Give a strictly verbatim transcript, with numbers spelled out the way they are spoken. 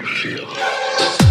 you feel.